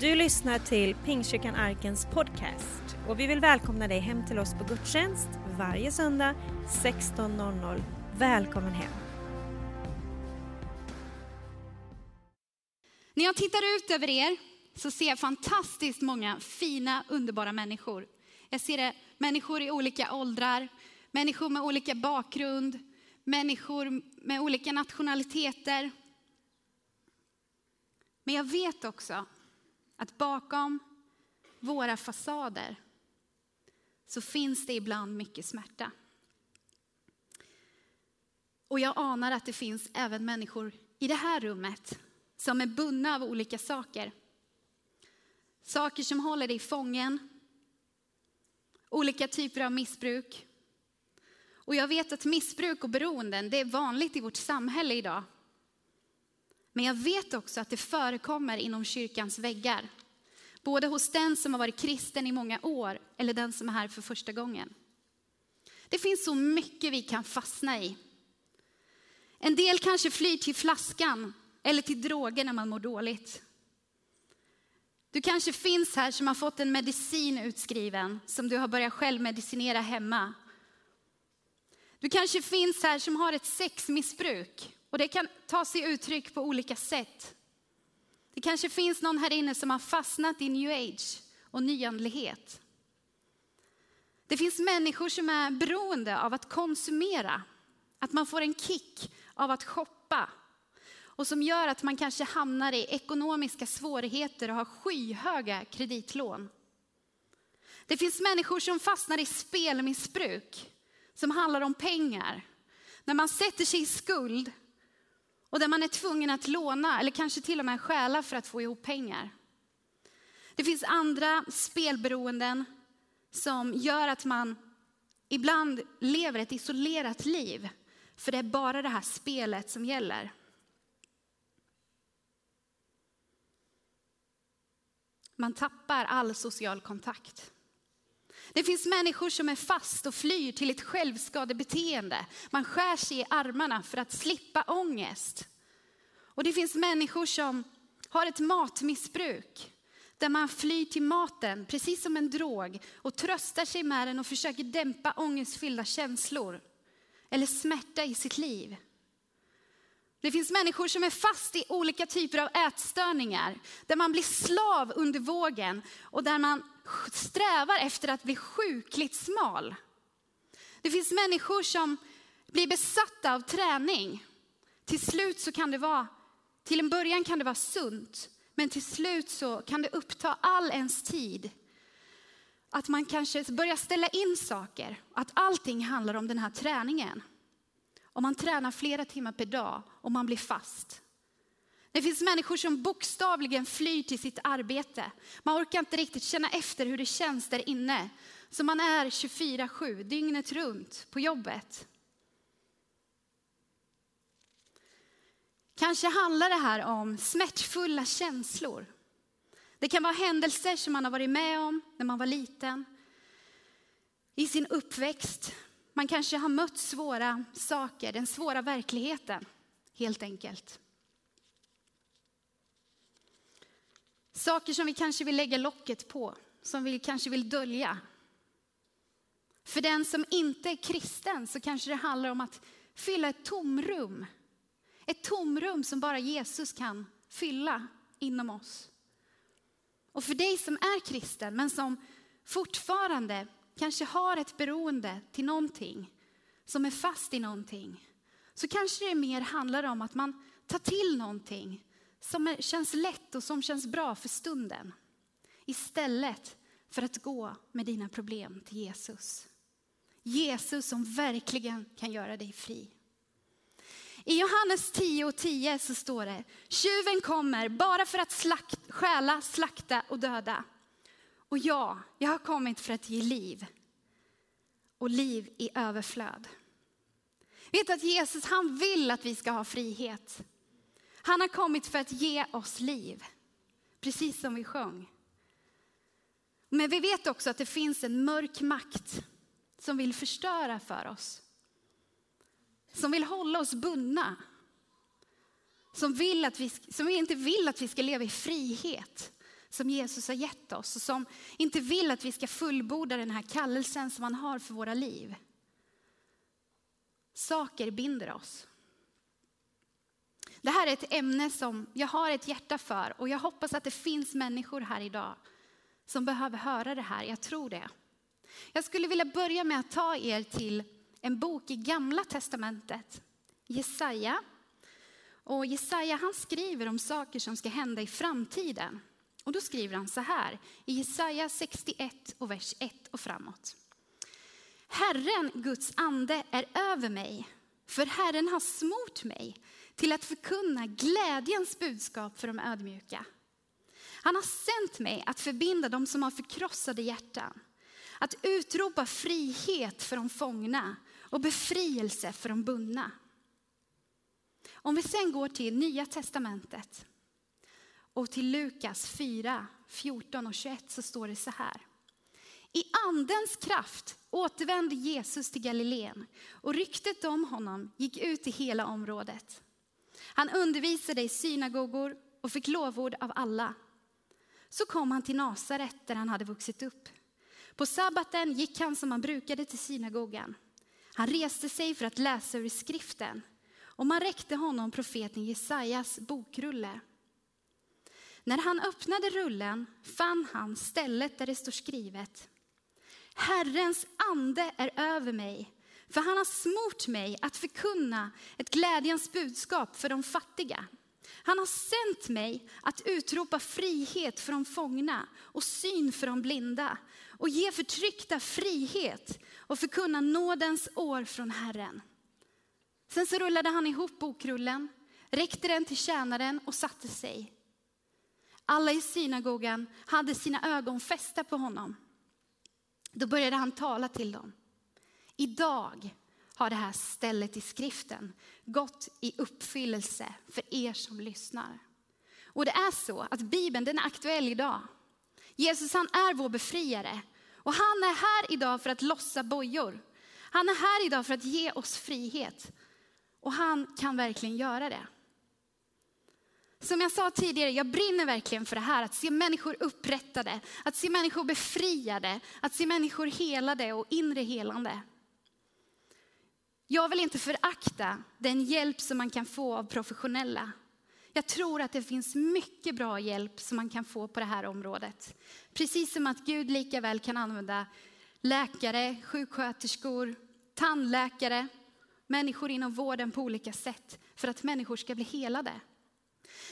Du lyssnar till Pingstkyrkan Arkens podcast och vi vill välkomna dig hem till oss på gudstjänst varje söndag 16.00. Välkommen hem! När jag tittar ut över er så ser jag fantastiskt många fina, underbara människor. Jag ser det, människor i olika åldrar, människor med olika bakgrund, människor med olika nationaliteter. Men jag vet också att bakom våra fasader så finns det ibland mycket smärta. Och jag anar att det finns även människor i det här rummet som är bundna av olika saker. Saker som håller dig i fången. Olika typer av missbruk. Och jag vet att missbruk och beroenden, det är vanligt i vårt samhälle idag. Men jag vet också att det förekommer inom kyrkans väggar. Både hos den som har varit kristen i många år eller den som är här för första gången. Det finns så mycket vi kan fastna i. En del kanske flyr till flaskan eller till droger när man mår dåligt. Du kanske finns här som har fått en medicin utskriven som du har börjat själv medicinera hemma. Du kanske finns här som har ett sexmissbruk. Och det kan ta sig uttryck på olika sätt. Det kanske finns någon här inne som har fastnat i new age och nyandlighet. Det finns människor som är beroende av att konsumera. Att man får en kick av att shoppa. Och som gör att man kanske hamnar i ekonomiska svårigheter och har skyhöga kreditlån. Det finns människor som fastnar i spelmissbruk. Som handlar om pengar. När man sätter sig i skuld. Och där man är tvungen att låna eller kanske till och med stjäla för att få ihop pengar. Det finns andra spelberoenden som gör att man ibland lever ett isolerat liv. För det är bara det här spelet som gäller. Man tappar all social kontakt. Det finns människor som är fast och flyr till ett självskadebeteende. Man skär sig i armarna för att slippa ångest. Och det finns människor som har ett matmissbruk. Där man flyr till maten, precis som en drog. Och tröstar sig med den och försöker dämpa ångestfyllda känslor. Eller smärta i sitt liv. Det finns människor som är fast i olika typer av ätstörningar. Där man blir slav under vågen. Och där man strävar efter att bli sjukligt smal. Det finns människor som blir besatta av träning. Till slut så kan det vara, till en början kan det vara sunt. Men till slut så kan det uppta all ens tid. Att man kanske börjar ställa in saker. Att allting handlar om den här träningen. Om man tränar flera timmar per dag och man blir fast. Det finns människor som bokstavligen flyr till sitt arbete. Man orkar inte riktigt känna efter hur det känns där inne. Så man är 24/7, dygnet runt, på jobbet. Kanske handlar det här om smärtfulla känslor. Det kan vara händelser som man har varit med om när man var liten. I sin uppväxt. Man kanske har mött svåra saker, den svåra verkligheten, helt enkelt. Saker som vi kanske vill lägga locket på. Som vi kanske vill dölja. För den som inte är kristen så kanske det handlar om att fylla ett tomrum. Ett tomrum som bara Jesus kan fylla inom oss. Och för dig som är kristen men som fortfarande kanske har ett beroende till någonting. Som är fast i någonting. Så kanske det mer handlar om att man tar till någonting. Som känns lätt och som känns bra för stunden. Istället för att gå med dina problem till Jesus. Jesus som verkligen kan göra dig fri. I Johannes 10:10 så står det. Tjuven kommer bara för att stjäla, slakta och döda. Och jag har kommit för att ge liv. Och liv i överflöd. Vet du att Jesus, han vill att vi ska ha frihet. Han har kommit för att ge oss liv. Precis som vi sjöng. Men vi vet också att det finns en mörk makt som vill förstöra för oss. Som vill hålla oss bundna. Som inte vill att vi ska leva i frihet. som Jesus har gett oss och som inte vill att vi ska fullborda den här kallelsen som han har för våra liv. Saker binder oss. Det här är ett ämne som jag har ett hjärta för, och jag hoppas att det finns människor här idag som behöver höra det här. Jag tror det. Jag skulle vilja börja med att ta er till en bok i Gamla testamentet, Jesaja. Och Jesaja, han skriver om saker som ska hända i framtiden. Och då skriver han så här i Jesaja 61 och vers 1 och framåt. Herren, Guds ande, är över mig, för Herren har smort mig till att förkunna glädjens budskap för de ödmjuka. Han har sänt mig att förbinda dem som har förkrossade hjärtan, att utropa frihet för de fångna och befrielse för de bundna. Om vi sen går till Nya testamentet och till Lukas 4, 14 och 21, så står det så här. I andens kraft återvände Jesus till Galileen, och ryktet om honom gick ut i hela området. Han undervisade i synagogor och fick lovord av alla. Så kom han till Nasaret där han hade vuxit upp. På sabbaten gick han som han brukade till synagogan. Han reste sig för att läsa ur skriften, och man räckte honom profeten Jesajas bokrulle. När han öppnade rullen fann han stället där det står skrivet: Herrens ande är över mig, för han har smort mig att förkunna ett glädjens budskap för de fattiga. Han har sänt mig att utropa frihet för de fångna och syn för de blinda, och ge förtryckta frihet och förkunna nådens år från Herren. Sen så rullade han ihop bokrullen, räckte den till tjänaren och satte sig. Alla i synagogan hade sina ögon fästa på honom. Då började han tala till dem. Idag har det här stället i skriften gått i uppfyllelse för er som lyssnar. Och det är så att Bibeln, den är aktuell idag. Jesus, han är vår befriare, och han är här idag för att lossa bojor. Han är här idag för att ge oss frihet, och han kan verkligen göra det. Som jag sa tidigare, jag brinner verkligen för det här. Att se människor upprättade, att se människor befriade, att se människor helade och inre helande. Jag vill inte förakta den hjälp som man kan få av professionella. Jag tror att det finns mycket bra hjälp som man kan få på det här området. Precis som att Gud lika väl kan använda läkare, sjuksköterskor, tandläkare, människor inom vården på olika sätt för att människor ska bli helade.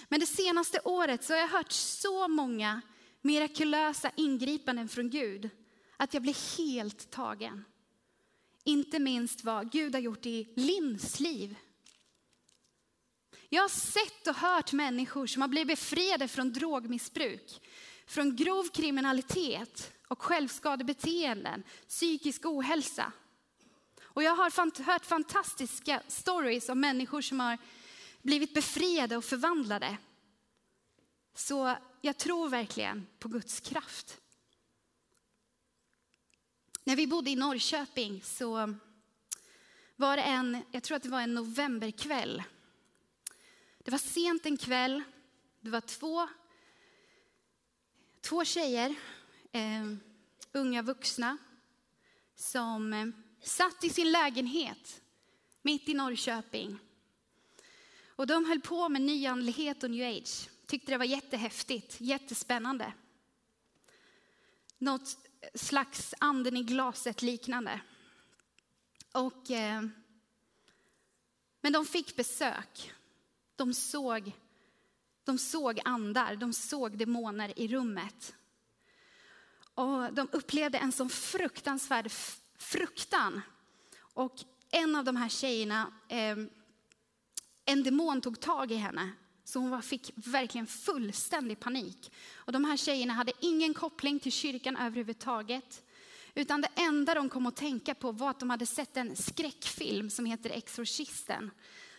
Men det senaste året så har jag hört så många mirakulösa ingripanden från Gud att jag blir helt tagen. Inte minst vad Gud har gjort i Linds liv. Jag har sett och hört människor som har blivit befriade från drogmissbruk, från grov kriminalitet och självskadebeteenden, psykisk ohälsa. Och jag har hört fantastiska stories om människor som har blivit befriade och förvandlade. Så jag tror verkligen på Guds kraft. När vi bodde i Norrköping så var det en novemberkväll. Det var sent en kväll. Det var två tjejer, unga vuxna, som satt i sin lägenhet mitt i Norrköping. Och de höll på med nyandlighet och new age. Tyckte det var jättehäftigt, jättespännande. Något slags anden i glaset liknande. Och, men de fick besök. De såg andar, de såg demoner i rummet. Och de upplevde en sån fruktansvärd fruktan. Och en av de här tjejerna... En demon tog tag i henne, så hon fick verkligen fullständig panik. Och de här tjejerna hade ingen koppling till kyrkan överhuvudtaget. Utan det enda de kom att tänka på var att de hade sett en skräckfilm som heter Exorcisten.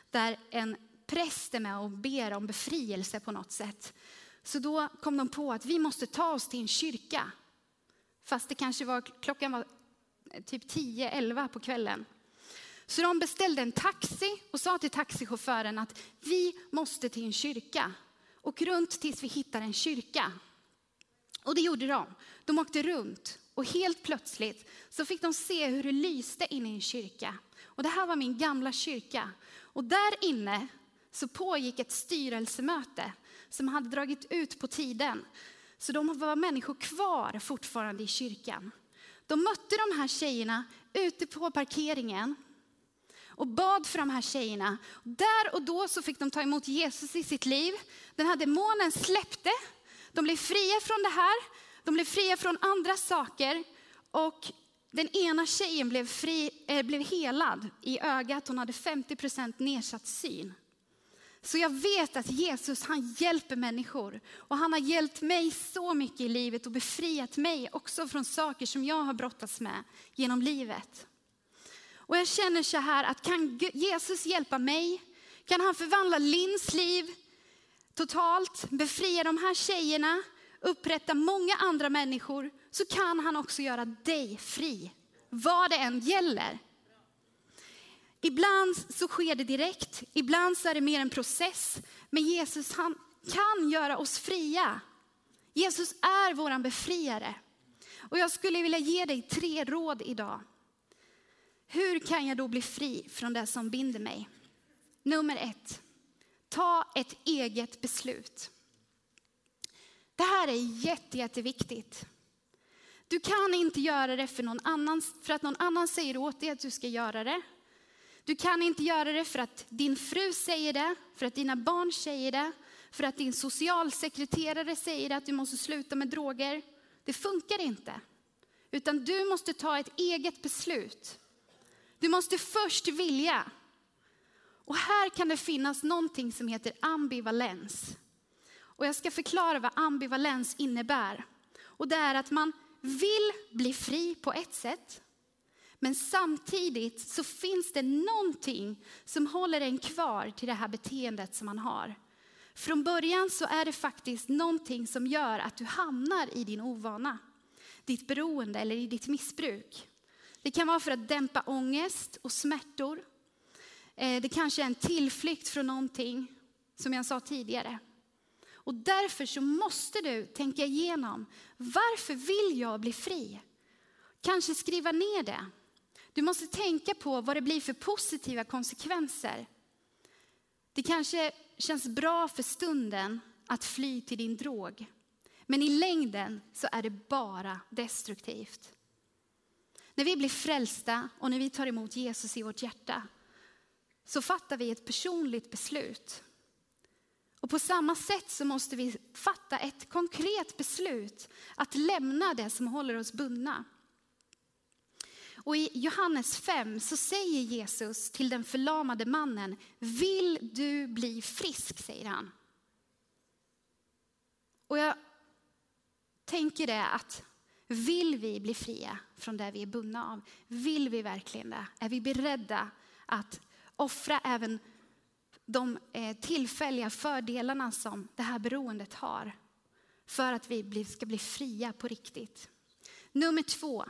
Där en präst är med och ber om befrielse på något sätt. Så då kom de på att vi måste ta oss till en kyrka. Fast det kanske var, klockan var typ 10-11 på kvällen. Så de beställde en taxi och sa till taxichauffören att vi måste till en kyrka. Och runt tills vi hittar en kyrka. Och det gjorde de. De åkte runt och helt plötsligt så fick de se hur det lyste in i en kyrka. Och det här var min gamla kyrka. Och där inne så pågick ett styrelsemöte som hade dragit ut på tiden. Så de var människor kvar fortfarande i kyrkan. De mötte de här tjejerna ute på parkeringen och bad för de här tjejerna. Där och då så fick de ta emot Jesus i sitt liv. Den här demonen släppte. De blev fria från det här. De blev fria från andra saker. Och den ena tjejen blev helad i ögat. Hon hade 50% nedsatt syn. Så jag vet att Jesus, han hjälper människor. Och han har hjälpt mig så mycket i livet och befriat mig också från saker som jag har brottats med genom livet. Och jag känner så här att kan Jesus hjälpa mig? Kan han förvandla Linds liv totalt? Befria de här tjejerna? Upprätta många andra människor? Så kan han också göra dig fri. Vad det än gäller. Ibland så sker det direkt. Ibland så är det mer en process. Men Jesus, han kan göra oss fria. Jesus är våran befriare. Och jag skulle vilja ge dig 3 råd idag. Hur kan jag då bli fri från det som binder mig? Nummer 1. Ta ett eget beslut. Det här är jätteviktigt. Du kan inte göra det för att någon annan säger åt dig att du ska göra det. Du kan inte göra det för att din fru säger det, för att dina barn säger det, för att din socialsekreterare säger att du måste sluta med droger. Det funkar inte. Utan du måste ta ett eget beslut. Du måste först vilja. Och här kan det finnas någonting som heter ambivalens. Och jag ska förklara vad ambivalens innebär. Och det är att man vill bli fri på ett sätt. Men samtidigt så finns det någonting som håller en kvar till det här beteendet som man har. Från början så är det faktiskt någonting som gör att du hamnar i din ovana. Ditt beroende eller i ditt missbruk. Det kan vara för att dämpa ångest och smärtor. Det kanske är en tillflykt från någonting som jag sa tidigare. Och därför så måste du tänka igenom. Varför vill jag bli fri? Kanske skriva ner det. Du måste tänka på vad det blir för positiva konsekvenser. Det kanske känns bra för stunden att fly till din drog. Men i längden så är det bara destruktivt. När vi blir frälsta och när vi tar emot Jesus i vårt hjärta så fattar vi ett personligt beslut. Och på samma sätt så måste vi fatta ett konkret beslut att lämna det som håller oss bundna. Och i Johannes 5 så säger Jesus till den förlamade mannen: vill du bli frisk, säger han. Och jag tänker det att vill vi bli fria från det vi är bundna av? Vill vi verkligen det? Är vi beredda att offra även de tillfälliga fördelarna som det här beroendet har? För att vi ska bli fria på riktigt. Nummer 2.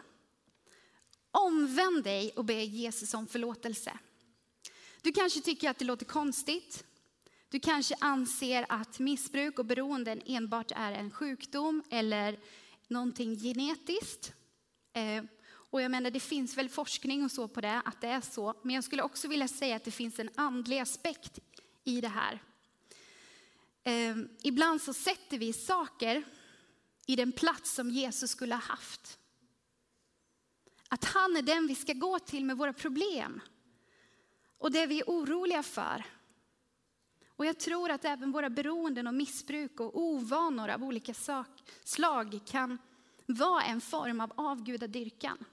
Omvänd dig och be Jesus om förlåtelse. Du kanske tycker att det låter konstigt. Du kanske anser att missbruk och beroenden enbart är en sjukdom eller någonting genetiskt. Och jag menar, det finns väl forskning och så på det, att det är så. Men jag skulle också vilja säga att det finns en andlig aspekt i det här. Ibland så sätter vi saker i den plats som Jesus skulle ha haft. Att han är den vi ska gå till med våra problem. Och det vi är oroliga för. Och jag tror att även våra beroenden och missbruk och ovanor av olika slag kan vara en form av avgudadyrkan.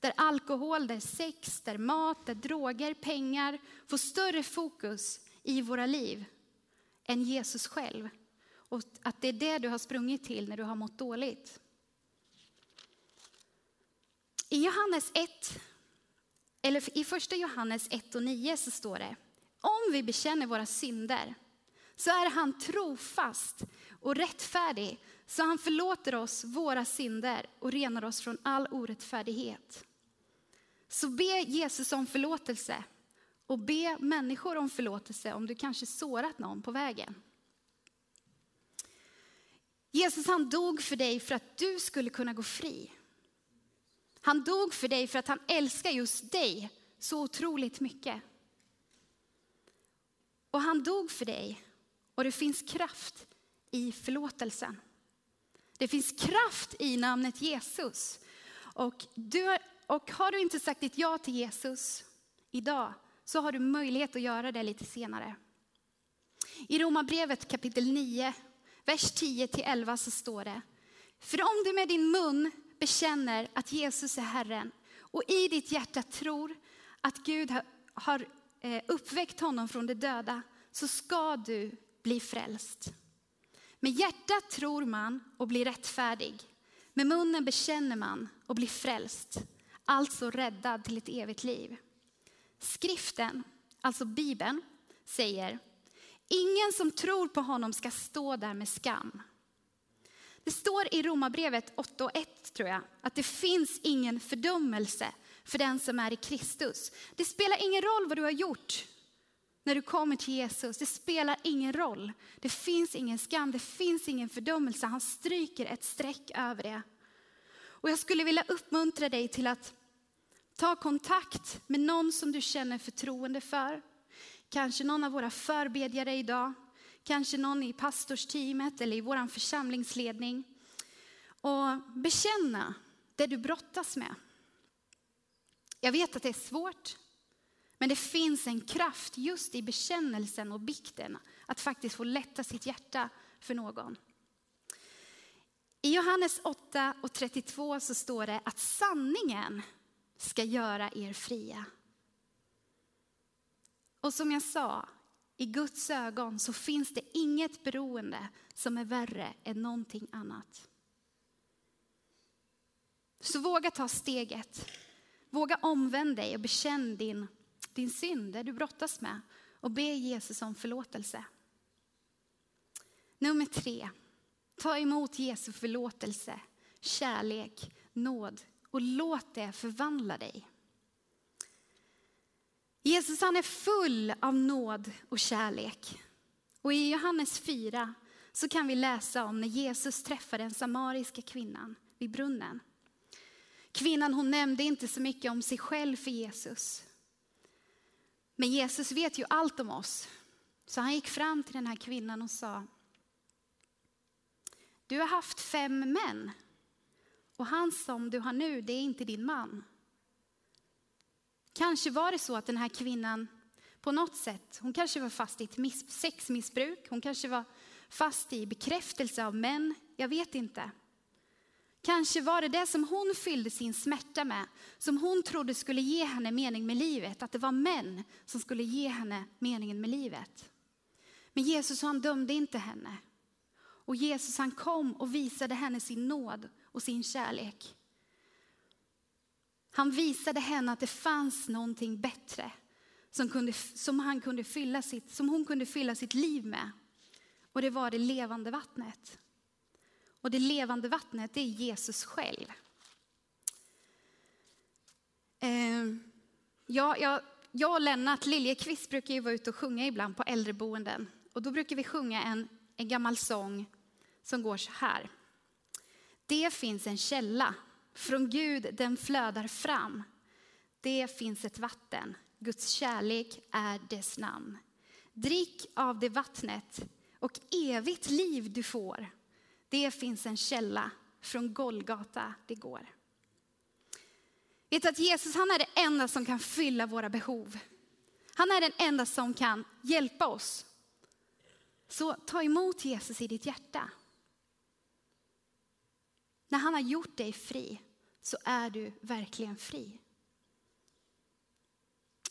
Där alkohol, där sex, där mat, där droger, pengar får större fokus i våra liv än Jesus själv. Och att det är det du har sprungit till när du har mått dåligt. I Johannes 1, eller i första Johannes 1:9 så står det: om vi bekänner våra synder så är han trofast och rättfärdig, så han förlåter oss våra synder och renar oss från all orättfärdighet. Så be Jesus om förlåtelse och be människor om förlåtelse om du kanske sårat någon på vägen. Jesus, han dog för dig för att du skulle kunna gå fri. Han dog för dig för att han älskar just dig så otroligt mycket. Och han dog för dig. Och det finns kraft i förlåtelsen. Det finns kraft i namnet Jesus. Och har du inte sagt ditt ja till Jesus idag, så har du möjlighet att göra det lite senare. I Romarbrevet kapitel 9, vers 10-11 så står det: för om du med din mun bekänner att Jesus är Herren och i ditt hjärta tror att Gud har uppväckt honom från de döda, så ska du bli frälst. Med hjärtat tror man och blir rättfärdig. Med munnen bekänner man och blir frälst. Alltså räddad till ett evigt liv. Skriften, alltså Bibeln, säger: ingen som tror på honom ska stå där med skam. Det står i Romarbrevet 8:1 tror jag, att det finns ingen fördömelse för den som är i Kristus. Det spelar ingen roll vad du har gjort när du kommer till Jesus. Det spelar ingen roll. Det finns ingen skam. Det finns ingen fördömelse. Han stryker ett streck över det. Och jag skulle vilja uppmuntra dig till att ta kontakt med någon som du känner förtroende för. Kanske någon av våra förbedjare idag. Kanske någon i pastorsteamet eller i vår församlingsledning. Och bekänna det du brottas med. Jag vet att det är svårt. Men det finns en kraft just i bekännelsen och bikten att faktiskt få lätta sitt hjärta för någon. I Johannes 8:32 så står det att sanningen ska göra er fria. Och som jag sa, i Guds ögon så finns det inget beroende som är värre än någonting annat. Så våga ta steget. Våga omvända dig och bekänn din synd, det du brottas med, och be Jesus om förlåtelse. Nummer 3. Ta emot Jesu förlåtelse, kärlek, nåd och låt det förvandla dig. Jesus, han är full av nåd och kärlek. Och i Johannes 4 så kan vi läsa om när Jesus träffar den samariska kvinnan vid brunnen. Kvinnan, hon nämnde inte så mycket om sig själv för Jesus. Men Jesus vet ju allt om oss. Så han gick fram till den här kvinnan och sa: du har haft 5 män. Och han som du har nu, det är inte din man. Kanske var det så att den här kvinnan på något sätt, hon kanske var fast i ett sexmissbruk. Hon kanske var fast i bekräftelse av män. Jag vet inte. Kanske var det det som hon fyllde sin smärta med, som hon trodde skulle ge henne mening med livet. Att det var män som skulle ge henne meningen med livet. Men Jesus, han dömde inte henne. Och Jesus, han kom och visade henne sin nåd och sin kärlek. Han visade henne att det fanns någonting bättre som hon kunde fylla sitt liv med. Och det var det levande vattnet. Och det levande vattnet, det är Jesus själv. Jag och Lennart Liljeqvist brukar ju vara ute och sjunga ibland på äldreboenden. Och då brukar vi sjunga en gammal sång som går så här. Det finns en källa, från Gud den flödar fram. Det finns ett vatten, Guds kärlek är dess namn. Drick av det vattnet och evigt liv du får. Det finns en källa, från Golgata det går. Vet du att Jesus, han är den enda som kan fylla våra behov. Han är den enda som kan hjälpa oss. Så ta emot Jesus i ditt hjärta. När han har gjort dig fri så är du verkligen fri.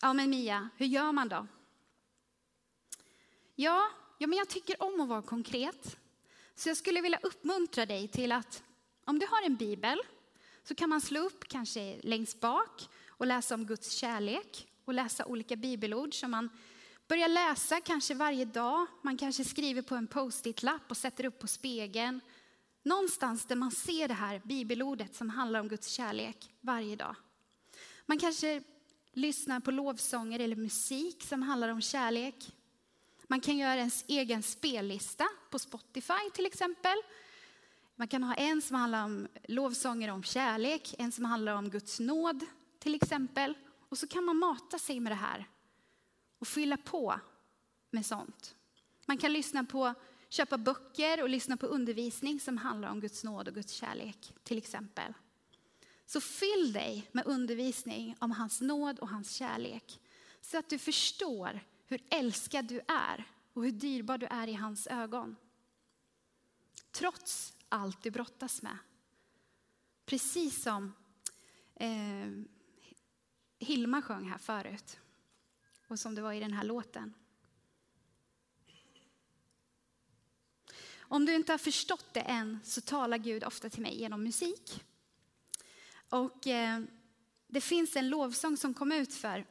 Ja men Mia, hur gör man då? Ja men jag tycker om att vara konkret. Så jag skulle vilja uppmuntra dig till att om du har en bibel så kan man slå upp kanske längst bak och läsa om Guds kärlek och läsa olika bibelord som man börjar läsa kanske varje dag. Man kanske skriver på en post-it-lapp och sätter upp på spegeln. Någonstans där man ser det här bibelordet som handlar om Guds kärlek varje dag. Man kanske lyssnar på lovsånger eller musik som handlar om kärlek. Man kan göra ens egen spellista på Spotify till exempel. Man kan ha en som handlar om lovsånger om kärlek, en som handlar om Guds nåd till exempel. Och så kan man mata sig med det här och fylla på med sånt. Man kan köpa böcker och lyssna på undervisning som handlar om Guds nåd och Guds kärlek till exempel. Så fyll dig med undervisning om hans nåd och hans kärlek. Så att du förstår hur älskad du är och hur dyrbar du är i hans ögon. Trots allt du brottas med. Precis som Hilma sjöng här förut. Och som det var i den här låten. Om du inte har förstått det än så talar Gud ofta till mig genom musik. Och det finns en lovsång som kom ut för,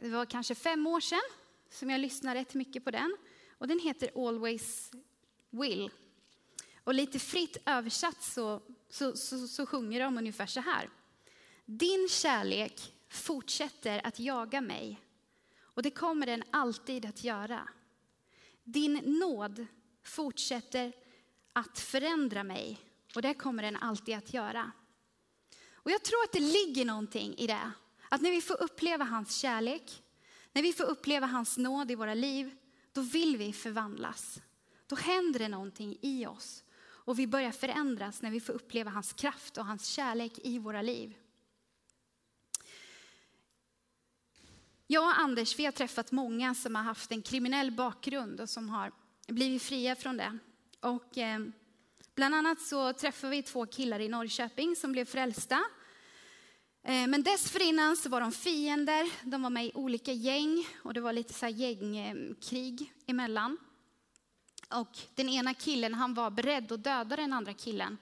det var kanske 5 år sedan som jag lyssnade rätt mycket på den. Och den heter Always Will. Och lite fritt översatt så sjunger de ungefär så här. Din kärlek fortsätter att jaga mig och det kommer den alltid att göra. Din nåd fortsätter att förändra mig och det kommer den alltid att göra. Och jag tror att det ligger någonting i det. Att när vi får uppleva hans kärlek, när vi får uppleva hans nåd i våra liv, då vill vi förvandlas. Då händer det någonting i oss. Och vi börjar förändras när vi får uppleva hans kraft och hans kärlek i våra liv. Jag och Anders, vi har träffat många som har haft en kriminell bakgrund och som har blivit fria från det. Och bland annat så träffade vi 2 killar i Norrköping som blev frälsta. Men dessförinnan så var de fiender, de var med i olika gäng och det var lite så här gängkrig emellan. Och den ena killen, han var beredd att döda den andra killen.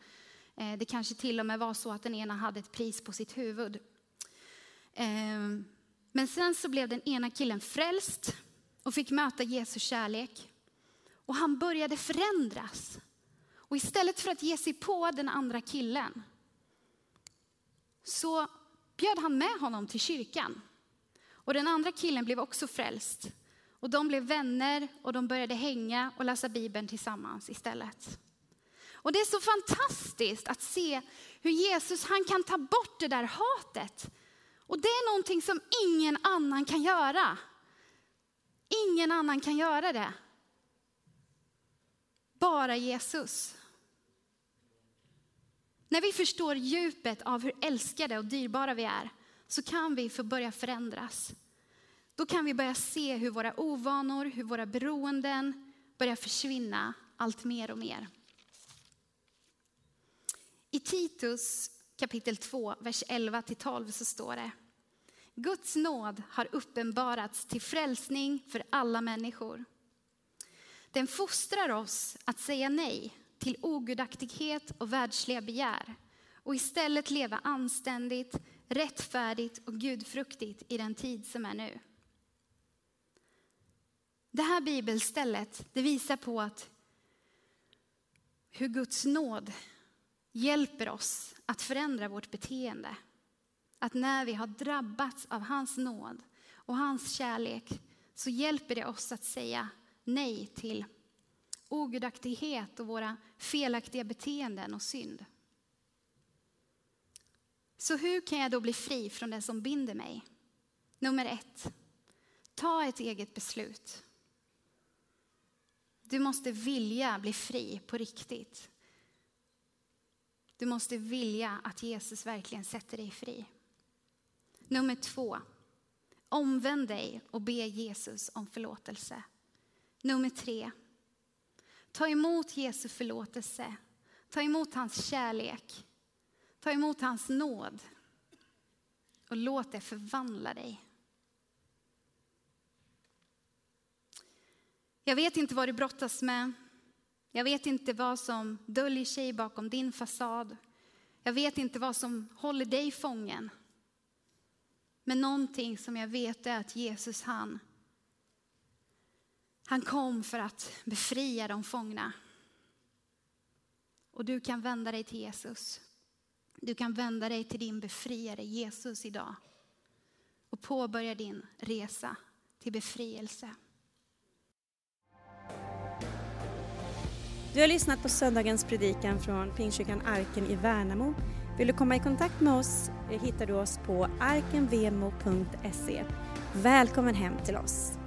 Det kanske till och med var så att den ena hade ett pris på sitt huvud. Men sen så blev den ena killen frälst och fick möta Jesu kärlek. Och han började förändras. Och istället för att ge sig på den andra killen så bjöd han med honom till kyrkan. Och den andra killen blev också frälst. Och de blev vänner och de började hänga och läsa Bibeln tillsammans istället. Och det är så fantastiskt att se hur Jesus, han kan ta bort det där hatet. Och det är någonting som ingen annan kan göra. Ingen annan kan göra det. Bara Jesus. När vi förstår djupet av hur älskade och dyrbara vi är så kan vi börja förändras. Då kan vi börja se hur våra ovanor, hur våra beroenden börjar försvinna allt mer och mer. I Titus kapitel 2, vers 11-12 så står det: Guds nåd har uppenbarats till frälsning för alla människor. Den fostrar oss att säga nej till ogudaktighet och världsliga begär och istället leva anständigt, rättfärdigt och gudfruktigt i den tid som är nu. Det här bibelstället, det visar på att hur Guds nåd hjälper oss att förändra vårt beteende. Att när vi har drabbats av hans nåd och hans kärlek så hjälper det oss att säga nej till ogudaktighet och våra felaktiga beteenden och synd. Så hur kan jag då bli fri från det som binder mig? Nummer 1. Ta ett eget beslut. Du måste vilja bli fri på riktigt. Du måste vilja att Jesus verkligen sätter dig fri. Nummer 2. Omvänd dig och be Jesus om förlåtelse. Nummer 3. Ta emot Jesu förlåtelse. Ta emot hans kärlek. Ta emot hans nåd. Och låt det förvandla dig. Jag vet inte vad du brottas med. Jag vet inte vad som döljer sig bakom din fasad. Jag vet inte vad som håller dig fången. Men någonting som jag vet är att Jesus han kom för att befria de fångna. Och du kan vända dig till Jesus. Du kan vända dig till din befriare Jesus idag. Och påbörja din resa till befrielse. Du har lyssnat på söndagens predikan från Pingstkyrkan Arken i Värnamo. Vill du komma i kontakt med oss hittar du oss på arkenvemo.se. Välkommen hem till oss!